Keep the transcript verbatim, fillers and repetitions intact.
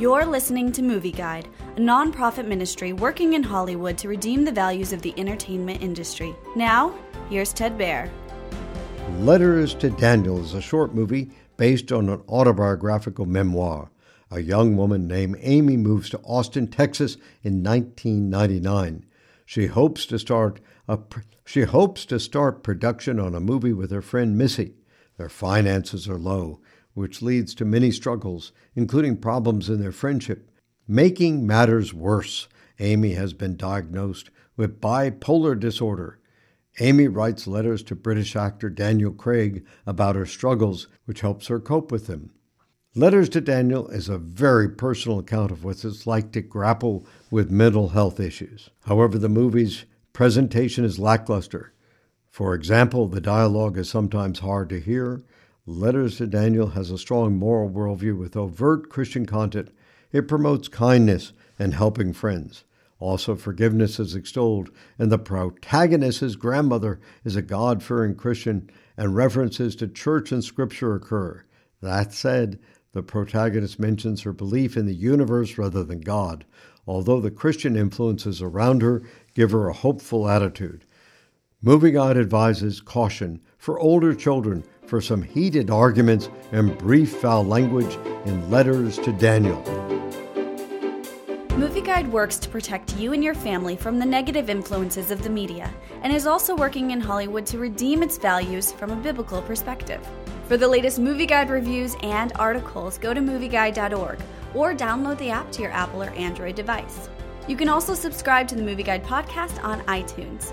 You're listening to Movie Guide, a nonprofit ministry working in Hollywood to redeem the values of the entertainment industry. Now, here's Ted Baer. Letters to Daniel is a short movie based on an autobiographical memoir. A young woman named Amy moves to Austin, Texas in nineteen ninety-nine. She hopes to start a, she hopes to start production on a movie with her friend Missy. Their finances are low, which leads to many struggles, including problems in their friendship. Making matters worse, Amy has been diagnosed with bipolar disorder. Amy writes letters to British actor Daniel Craig about her struggles, which helps her cope with them. Letters to Daniel is a very personal account of what it's like to grapple with mental health issues. However, the movie's presentation is lackluster. For example, the dialogue is sometimes hard to hear. Letters to Daniel has a strong moral worldview with overt Christian content. It promotes kindness and helping friends. Also, forgiveness is extolled, and the protagonist's grandmother is a God-fearing Christian, and references to church and scripture occur. That said, the protagonist mentions her belief in the universe rather than God, although the Christian influences around her give her a hopeful attitude. Movie Guide advises caution for older children for some heated arguments and brief foul language in Letters to Daniel. Movie Guide works to protect you and your family from the negative influences of the media and is also working in Hollywood to redeem its values from a biblical perspective. For the latest Movie Guide reviews and articles, go to movie guide dot org or download the app to your Apple or Android device. You can also subscribe to the Movie Guide podcast on iTunes.